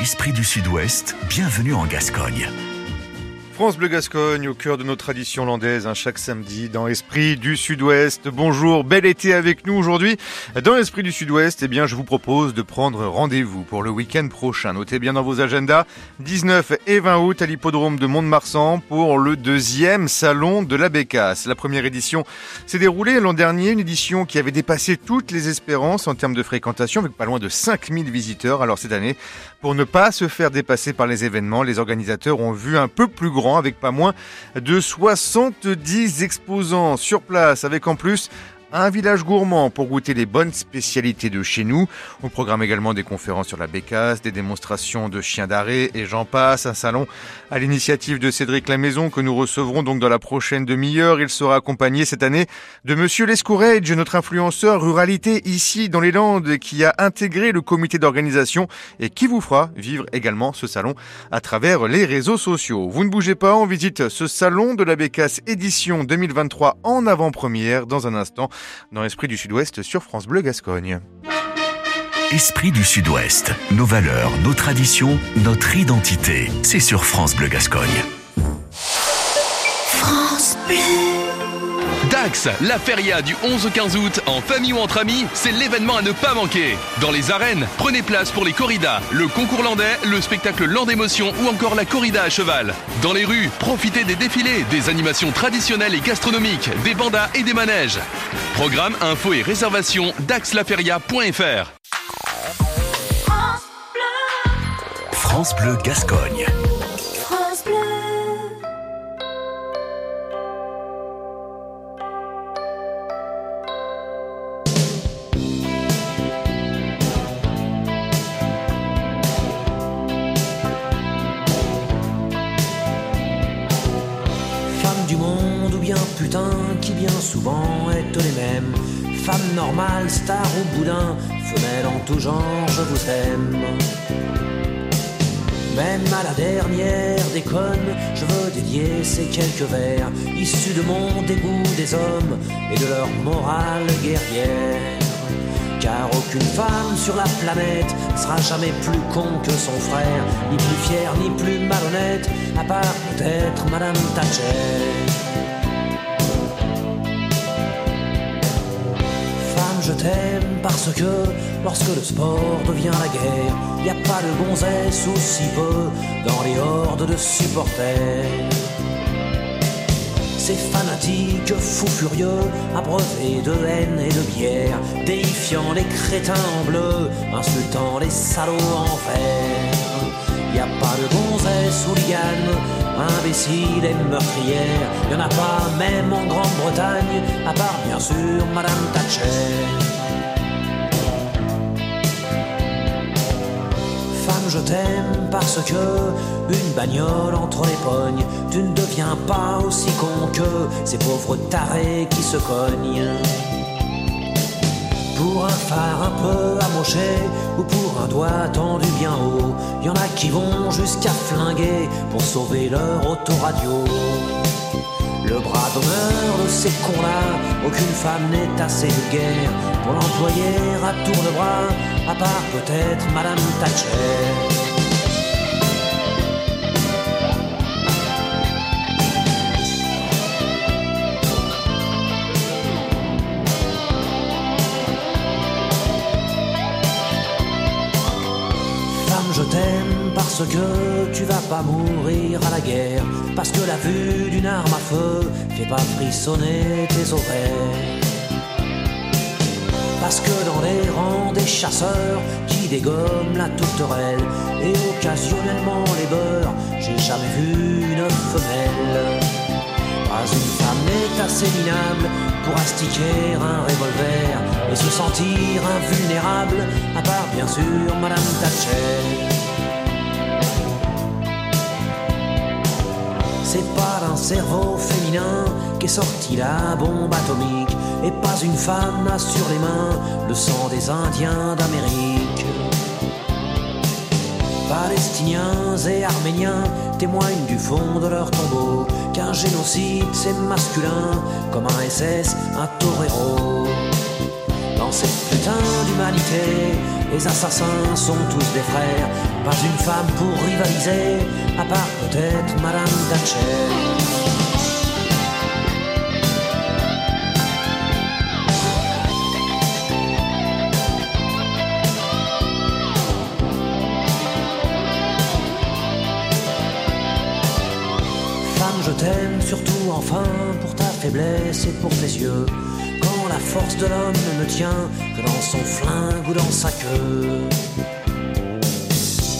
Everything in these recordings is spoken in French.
Esprit du Sud Ouest, bienvenue en Gascogne. France-Bleu-Gascogne, au cœur de nos traditions landaises, hein, chaque samedi dans Esprit du Sud-Ouest. Bonjour, bel été avec nous aujourd'hui. Dans Esprit du Sud-Ouest, eh bien, je vous propose de prendre rendez-vous pour le week-end prochain. Notez bien dans vos agendas, 19 et 20 août à l'hippodrome de Mont-de-Marsan pour le 2e salon de la Bécasse. La première édition s'est déroulée l'an dernier, une édition qui avait dépassé toutes les espérances en termes de fréquentation, avec pas loin de 5000 visiteurs. Alors cette année, pour ne pas se faire dépasser par les événements, les organisateurs ont vu un peu plus grand, avec pas moins de 70 exposants sur place, avec en plus un village gourmand pour goûter les bonnes spécialités de chez nous. On programme également des conférences sur la Bécasse, des démonstrations de chiens d'arrêt et j'en passe. Un salon à l'initiative de Cédric Lamaison que nous recevrons donc dans la prochaine demi-heure. Il sera accompagné cette année de Monsieur Lescourège, notre influenceur ruralité ici dans les Landes, qui a intégré le comité d'organisation et qui vous fera vivre également ce salon à travers les réseaux sociaux. Vous ne bougez pas, on visite ce salon de la Bécasse édition 2023 en avant-première dans un instant. Dans Esprit du Sud-Ouest sur France Bleu Gascogne. Esprit du Sud-Ouest, nos valeurs, nos traditions, notre identité, c'est sur France Bleu Gascogne. France Bleu. Dax, la feria du 11 au 15 août, en famille ou entre amis, c'est l'événement à ne pas manquer. Dans les arènes, prenez place pour les corridas, le concours landais, le spectacle Land d'émotion ou encore la corrida à cheval. Dans les rues, profitez des défilés, des animations traditionnelles et gastronomiques, des bandas et des manèges. Programme, infos et réservations, daxlaferia.fr. France Bleu Gascogne. Putain qui bien souvent est les mêmes. Femme normale, star ou boudin, femelle en tout genre, je vous aime. Même à la dernière déconne, je veux dédier ces quelques vers issus de mon dégoût des hommes et de leur morale guerrière. Car aucune femme sur la planète sera jamais plus con que son frère, ni plus fière, ni plus malhonnête, à part peut-être Madame Thatcher. Je t'aime parce que lorsque le sport devient la guerre, y a pas de gonzesse ou si peu dans les hordes de supporters. Ces fanatiques fous furieux, abreuvés de haine et de bière, déifiant les crétins en bleu, insultant les salauds en vert. Y a pas de gonzesse ou ligane, imbécile et meurtrière, y en a pas même en Grande-Bretagne, à part bien sûr Madame Thatcher. Femme, je t'aime parce que une bagnole entre les pognes, tu ne deviens pas aussi con que ces pauvres tarés qui se cognent. Pour un phare un peu amoché ou pour un doigt tendu bien haut, y en a qui vont jusqu'à flinguer pour sauver leur autoradio. Le bras d'honneur de ces cons-là, aucune femme n'est assez vulgaire pour l'employer à tour de bras, à part peut-être Madame Thatcher. Je t'aime parce que tu vas pas mourir à la guerre, parce que la vue d'une arme à feu fait pas frissonner tes oreilles. Parce que dans les rangs des chasseurs qui dégomment la tourterelle et occasionnellement les beurs, j'ai jamais vu une femelle. Pas une femme n'est assez minable pour astiquer un revolver et se sentir invulnérable, à part bien sûr Madame Thatcher. C'est pas d'un cerveau féminin qu'est sortie la bombe atomique, et pas une femme n'a sur les mains le sang des Indiens d'Amérique. Palestiniens et Arméniens témoignent du fond de leur tombeau qu'un génocide c'est masculin, comme un SS, un torero. Dans cette putain d'humanité, les assassins sont tous des frères. Pas une femme pour rivaliser, à part peut-être Madame Thatcher. Je t'aime surtout enfin pour ta faiblesse et pour tes yeux, quand la force de l'homme ne tient que dans son flingue ou dans sa queue.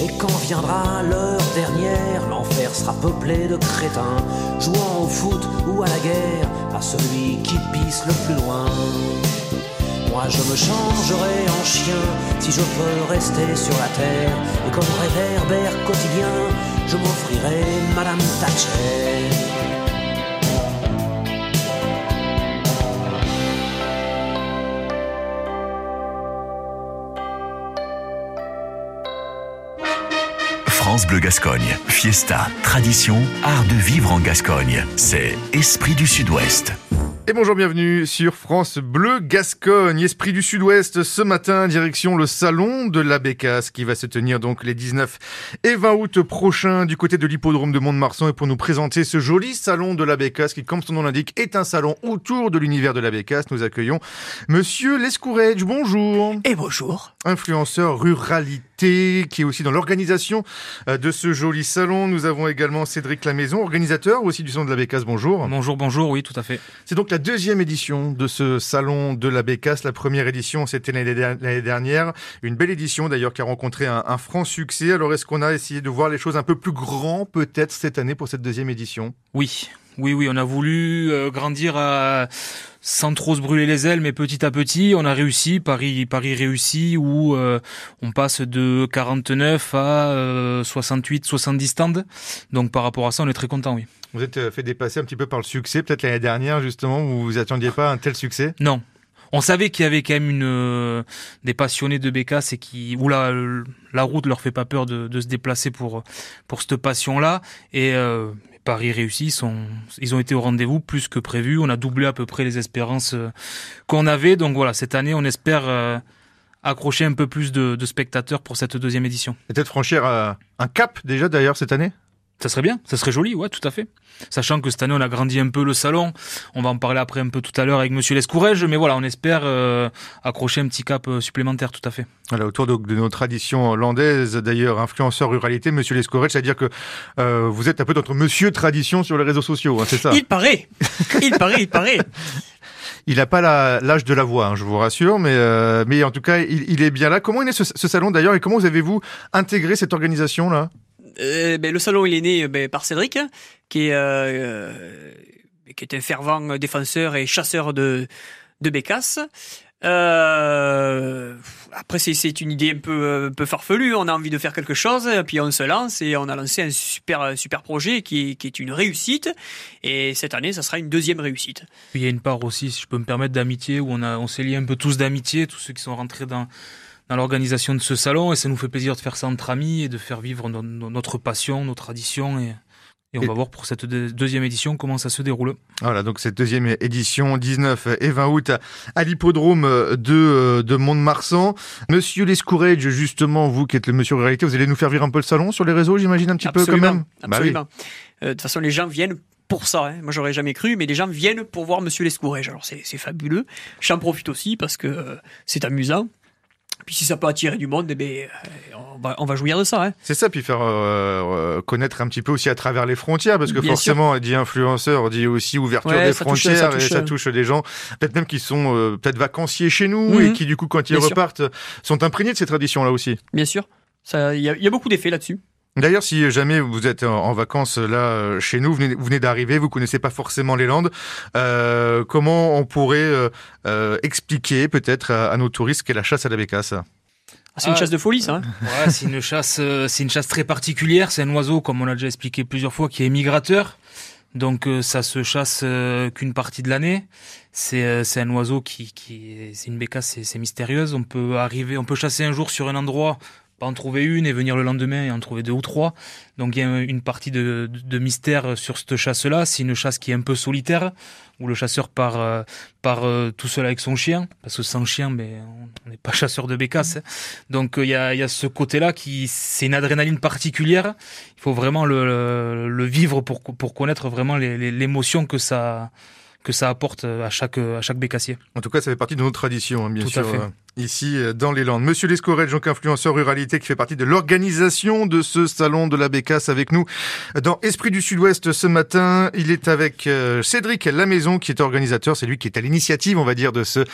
Et quand viendra l'heure dernière, l'enfer sera peuplé de crétins, jouant au foot ou à la guerre, à celui qui pisse le plus loin. Moi je me changerai en chien si je peux rester sur la terre, et comme réverbère quotidien, je m'offrirai Madame Thatcher. France Bleu Gascogne, fiesta, tradition, art de vivre en Gascogne, c'est Esprit du Sud Ouest. Et bonjour, bienvenue sur France Bleu Gascogne. Esprit du Sud-Ouest ce matin, direction le salon de la Bécasse qui va se tenir donc les 19 et 20 août prochains du côté de l'hippodrome de Mont-de-Marsan. Et pour nous présenter ce joli salon de la Bécasse qui, comme son nom l'indique, est un salon autour de l'univers de la Bécasse, nous accueillons Monsieur Lescourège. Bonjour. Et bonjour. Influenceur ruralité qui est aussi dans l'organisation de ce joli salon. Nous avons également Cédric Lamaison, organisateur aussi du salon de la Bécasse. Bonjour. Bonjour, bonjour. Oui, tout à fait. C'est donc la deuxième édition de ce salon de la Bécasse. La première édition, c'était l'année dernière. Une belle édition d'ailleurs qui a rencontré un franc succès. Alors est-ce qu'on a essayé de voir les choses un peu plus grand peut-être cette année pour cette deuxième édition ? Oui. Oui, on a voulu grandir sans trop se brûler les ailes, mais petit à petit, on a réussi, Paris réussit, où on passe de 49 à 68, 70 stands. Donc par rapport à ça, on est très content, oui. Vous êtes fait dépasser un petit peu par le succès, peut-être l'année dernière justement, vous vous attendiez pas à un tel succès ? Non. On savait qu'il y avait quand même des passionnés de Bécasse et la route leur fait pas peur de se déplacer pour cette passion-là. Et Paris réussit, ils ont été au rendez-vous plus que prévu. On a doublé à peu près les espérances qu'on avait. Donc voilà, cette année, on espère accrocher un peu plus de spectateurs pour cette deuxième édition. Peut-être franchir un cap déjà d'ailleurs cette année ? Ça serait bien, ça serait joli, ouais, tout à fait. Sachant que cette année, on a grandi un peu le salon. On va en parler après un peu tout à l'heure avec Monsieur Lescourège, mais voilà, on espère accrocher un petit cap supplémentaire, tout à fait. Voilà, autour de nos traditions landaises, d'ailleurs, influenceur ruralité, Monsieur Lescourège, c'est-à-dire que vous êtes un peu notre Monsieur Tradition sur les réseaux sociaux, hein, c'est ça ? Il paraît. Il n'a pas l'âge de la voix, hein, je vous rassure, mais en tout cas, il est bien là. Comment est né ce salon d'ailleurs, et comment vous avez-vous intégré cette organisation-là ? Le salon il est né par Cédric, qui est un fervent défenseur et chasseur de Bécasse. Après c'est une idée un peu farfelue, on a envie de faire quelque chose, puis on se lance et on a lancé un super projet qui est une réussite, et cette année ça sera une deuxième réussite. Puis il y a une part aussi, si je peux me permettre, d'amitié, où on s'est liés un peu tous d'amitié, tous ceux qui sont rentrés dans l'organisation de ce salon, et ça nous fait plaisir de faire ça entre amis et de faire vivre notre passion, nos traditions, et on va voir pour cette deuxième édition comment ça se déroule. Voilà, donc cette deuxième édition, 19 et 20 août à l'hippodrome de Mont-de-Marsan. Monsieur Lescourège, justement, vous qui êtes le monsieur ruralité, vous allez nous faire vivre un peu le salon sur les réseaux, j'imagine, un petit peu quand même. Absolument. Bah oui. De toute façon, les gens viennent pour ça, hein. Moi j'aurais jamais cru, mais les gens viennent pour voir Monsieur Lescourège. Alors c'est fabuleux. J'en profite aussi parce que c'est amusant. Puis si ça peut attirer du monde, eh bien, on va jouir de ça. Hein. C'est ça, puis faire connaître un petit peu aussi à travers les frontières, parce que bien forcément, dit influenceur, dit aussi ouverture des frontières, ça touche des gens, peut-être même qui sont peut-être vacanciers chez nous, et qui du coup, quand ils repartent, sont imprégnés de ces traditions-là aussi. Bien sûr, il y a beaucoup d'effets là-dessus. D'ailleurs, si jamais vous êtes en vacances là chez nous, vous venez d'arriver, vous connaissez pas forcément les Landes, comment on pourrait expliquer peut-être à nos touristes qu'est la chasse à la Bécasse ? C'est une chasse de folie, ça. Hein. Ouais, c'est une chasse très particulière. C'est un oiseau, comme on l'a déjà expliqué plusieurs fois, qui est migrateur. Donc ça se chasse qu'une partie de l'année. C'est un oiseau c'est une Bécasse, c'est mystérieuse. On peut chasser un jour sur un endroit pas en trouver une et venir le lendemain et en trouver 2 ou 3. Donc il y a une partie de mystère sur cette chasse-là. C'est une chasse qui est un peu solitaire, où le chasseur part tout seul avec son chien, parce que sans chien, mais on n'est pas chasseur de bécasse. Hein. Donc il y a ce côté-là qui, c'est une adrénaline particulière. Il faut vraiment le vivre pour connaître vraiment l'émotion que ça apporte à chaque bécassier. En tout cas, ça fait partie de nos traditions, hein, bien sûr, ici dans les Landes. Monsieur Lescourège, donc influenceur ruralité, qui fait partie de l'organisation de ce salon de la Bécasse avec nous dans Esprit du Sud-Ouest ce matin. Il est avec Cédric Lamaison, qui est organisateur. C'est lui qui est à l'initiative, on va dire, de ce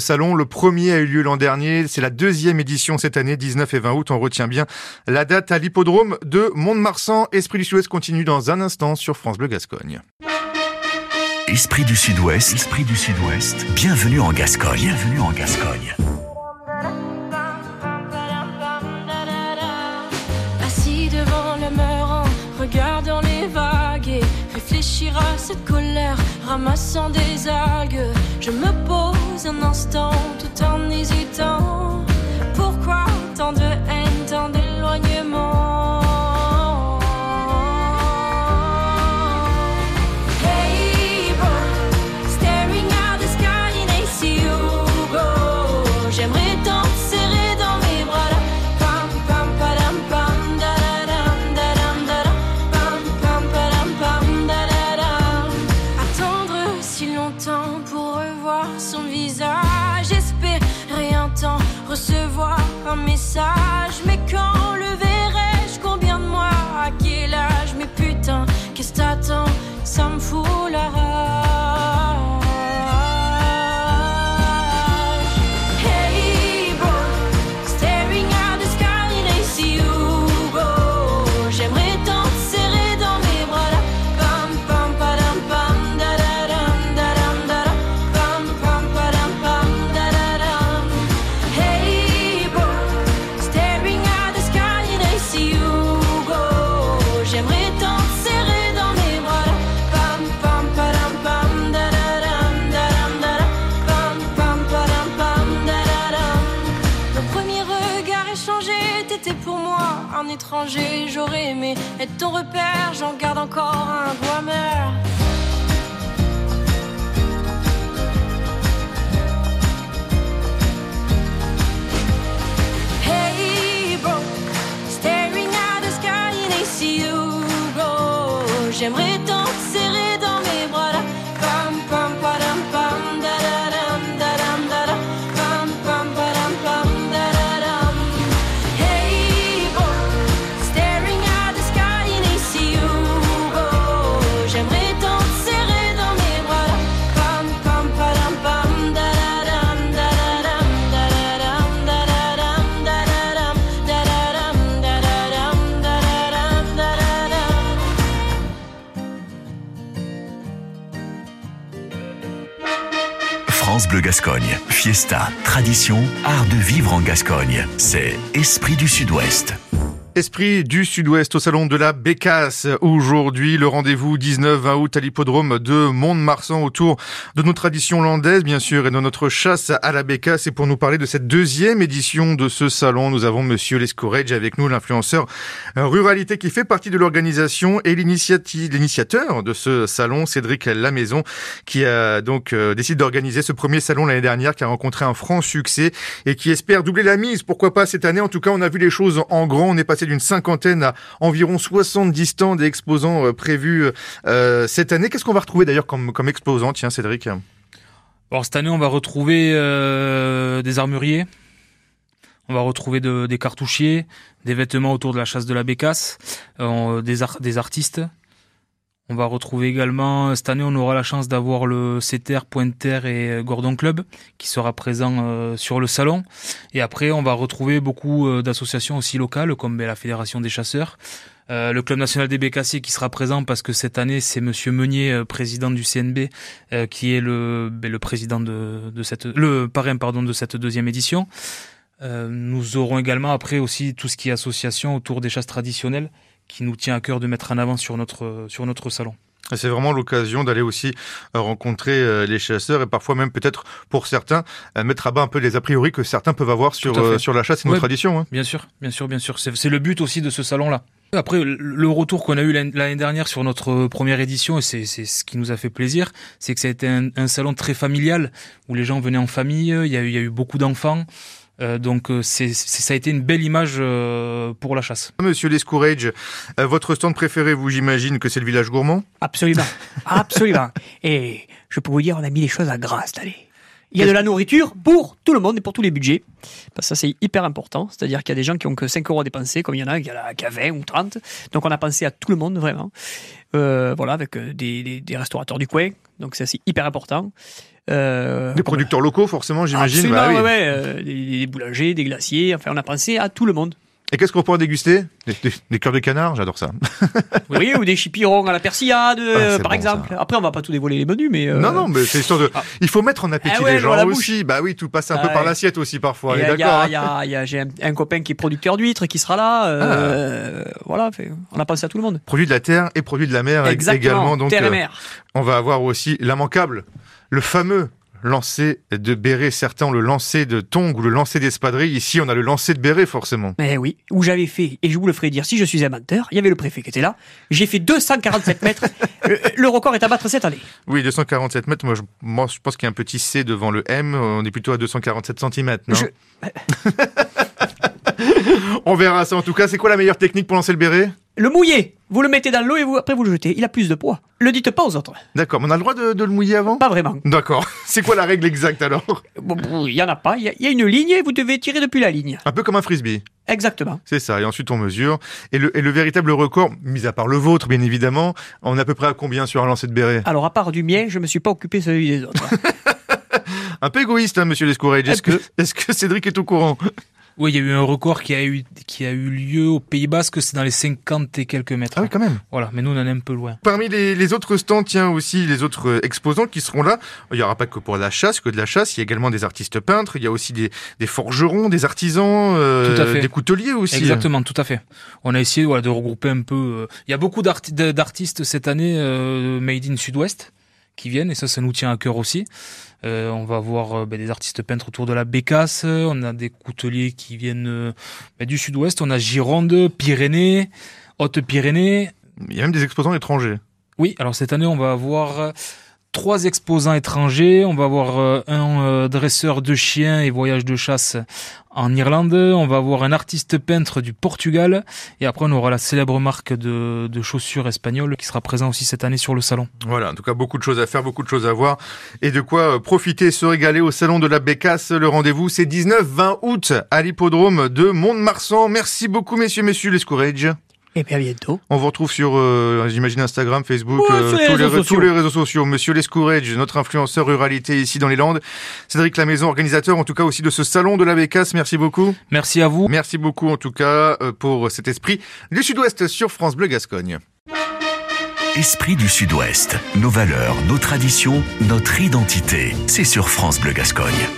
salon. Le premier a eu lieu l'an dernier. C'est la 2e édition cette année, 19 et 20 août. On retient bien la date à l'hippodrome de Mont-de-Marsan. Esprit du Sud-Ouest continue dans un instant sur France Bleu Gascogne. Esprit du Sud-Ouest, Esprit du Sud-Ouest, bienvenue en Gascogne, bienvenue en Gascogne. Assis devant le mur en regardant les vagues et réfléchir à cette colère, ramassant des algues. Je me pose un instant tout en hésitant. Pourquoi tant de haine, tant d'éloignement? Recevoir un message, mais quand le verrai-je? Combien de mois? À quel âge? Mais putain, qu'est-ce t'attends? Ça me fout la rage. Étranger, j'aurais aimé être ton repère, j'en garde encore un goût amer. Hey bro, staring at the sky and I see you go. J'aimerais tant te serrer dans mes bras là. Pam pam padam pam da da dam da dam da da. Pam pam padam pam da da dam. Bleu Gascogne, fiesta, tradition, art de vivre en Gascogne. C'est Esprit du Sud-Ouest. Esprit du Sud-Ouest au salon de la Bécasse. Aujourd'hui, le rendez-vous 19-20 août à l'hippodrome de Mont-de-Marsan autour de nos traditions landaises, bien sûr, et de notre chasse à la Bécasse. Et pour nous parler de cette 2e édition de ce salon, nous avons Monsieur Lescourège avec nous, l'influenceur ruralité qui fait partie de l'organisation et l'initiateur de ce salon, Cédric Lamaison, qui a donc décidé d'organiser ce premier salon l'année dernière, qui a rencontré un franc succès et qui espère doubler la mise. Pourquoi pas cette année? En tout cas, on a vu les choses en grand. On est passé d'une 50aine à environ 70 stands et exposants prévus cette année. Qu'est-ce qu'on va retrouver d'ailleurs comme exposants? Tiens, Cédric. Alors, cette année, on va retrouver des armuriers, on va retrouver des cartouchiers, des vêtements autour de la chasse de la Bécasse, des artistes. On va retrouver également, cette année, on aura la chance d'avoir le CETER, Pointer et Gordon Club qui sera présent sur le salon. Et après, on va retrouver beaucoup d'associations aussi locales comme la Fédération des chasseurs, le Club National des Bécassiers qui sera présent parce que cette année, c'est Monsieur Meunier, président du CNB, qui est le président de cette 2e édition. Nous aurons également après aussi tout ce qui est association autour des chasses traditionnelles, qui nous tient à cœur de mettre en avant sur notre salon. C'est vraiment l'occasion d'aller aussi rencontrer les chasseurs et parfois même peut-être pour certains mettre à bas un peu les a priori que certains peuvent avoir sur la chasse et nos traditions. Hein. Bien sûr. C'est le but aussi de ce salon-là. Après, le retour qu'on a eu l'année dernière sur notre première édition, et c'est ce qui nous a fait plaisir, c'est que ça a été un salon très familial où les gens venaient en famille, il y a eu beaucoup d'enfants. Donc ça a été une belle image pour la chasse. Monsieur Lescourège, votre stand préféré, vous j'imagine que c'est le village gourmand ? Absolument. Et je peux vous dire, on a mis les choses à gras cette année. Il y a de la nourriture pour tout le monde et pour tous les budgets. Parce que ça, c'est hyper important. C'est-à-dire qu'il y a des gens qui n'ont que 5 euros à dépenser, comme il y en a qui a 20 ou 30. Donc, on a pensé à tout le monde, vraiment. Avec des restaurateurs du coin. Donc, ça, c'est hyper important. Des producteurs locaux, forcément, j'imagine. Absolument, bah, oui. Des boulangers, des glaciers. Enfin, on a pensé à tout le monde. Et qu'est-ce qu'on pourra déguster ? Des cœurs de canard, j'adore ça. Oui, ou des chipirons à la persillade, par exemple. Ça. Après, on va pas tout dévoiler les menus, mais... Non, mais c'est histoire de... Ah. Il faut mettre en appétit les gens aussi. Bah oui, tout passe un peu par l'assiette aussi, parfois. J'ai un copain qui est producteur d'huîtres, qui sera là. On a pensé à tout le monde. Produits de la terre et produits de la mer. Exactement, également. Donc, terre et mer. On va avoir aussi l'immanquable, le fameux... lancer de béret, certains ont le lancer de tongs ou le lancer d'espadrilles. Ici, on a le lancer de béret, forcément. Mais oui, où j'avais fait, et je vous le ferai dire, si je suis un menteur, il y avait le préfet qui était là, j'ai fait 247 mètres, le record est à battre cette année. Oui, 247 mètres, moi, je pense qu'il y a un petit C devant le M, on est plutôt à 247 cm, non ? On verra ça en tout cas. C'est quoi la meilleure technique pour lancer le béret ? Le mouiller. Vous le mettez dans l'eau et après vous le jetez. Il a plus de poids. Le dites pas aux autres. D'accord. On a le droit de le mouiller avant ? Pas vraiment. D'accord. C'est quoi la règle exacte alors ? Il y en a pas. Il y a une ligne et vous devez tirer depuis la ligne. Un peu comme un frisbee. Exactement. C'est ça. Et ensuite on mesure. Et le véritable record, mis à part le vôtre bien évidemment, on est à peu près à combien sur un lancer de béret ? Alors à part du mien, je me suis pas occupé celui des autres. Un peu égoïste, hein, monsieur Lescourège. Est-ce que Cédric est au courant ? Oui, il y a eu un record qui a eu lieu au Pays Basque, c'est dans les 50 et quelques mètres. Ah oui, quand même. Voilà, mais nous, on en est un peu loin. Parmi les autres stands, aussi les autres exposants qui seront là. Il n'y aura pas que pour de la chasse, il y a également des artistes peintres, il y a aussi des forgerons, des artisans, des couteliers aussi. Exactement, tout à fait. On a essayé de regrouper un peu. Il y a beaucoup d'artistes cette année Made in Sud-Ouest qui viennent, et ça nous tient à cœur aussi. On va avoir des artistes peintres autour de la Bécasse, on a des couteliers qui viennent du sud-ouest, on a Gironde, Pyrénées, Hautes-Pyrénées. Il y a même des exposants étrangers. Oui, alors cette année on va avoir 3 exposants étrangers, on va avoir un dresseur de chiens et voyage de chasse en Irlande, on va avoir un artiste peintre du Portugal, et après on aura la célèbre marque de chaussures espagnole qui sera présent aussi cette année sur le salon. Voilà, en tout cas beaucoup de choses à faire, beaucoup de choses à voir, et de quoi profiter, se régaler au salon de la Bécasse. Le rendez-vous c'est 19-20 août à l'hippodrome de Mont-de-Marsan. Merci beaucoup messieurs Lescourège. Et bien à bientôt. On vous retrouve sur, j'imagine, Instagram, Facebook, tous les réseaux sociaux. Monsieur Lescourège, notre influenceur ruralité ici dans les Landes. Cédric Lamaison, organisateur en tout cas aussi de ce salon de la Bécasse. Merci beaucoup. Merci à vous. Merci beaucoup en tout cas pour cet esprit du Sud-Ouest sur France Bleu Gascogne. Esprit du Sud-Ouest, nos valeurs, nos traditions, notre identité. C'est sur France Bleu Gascogne.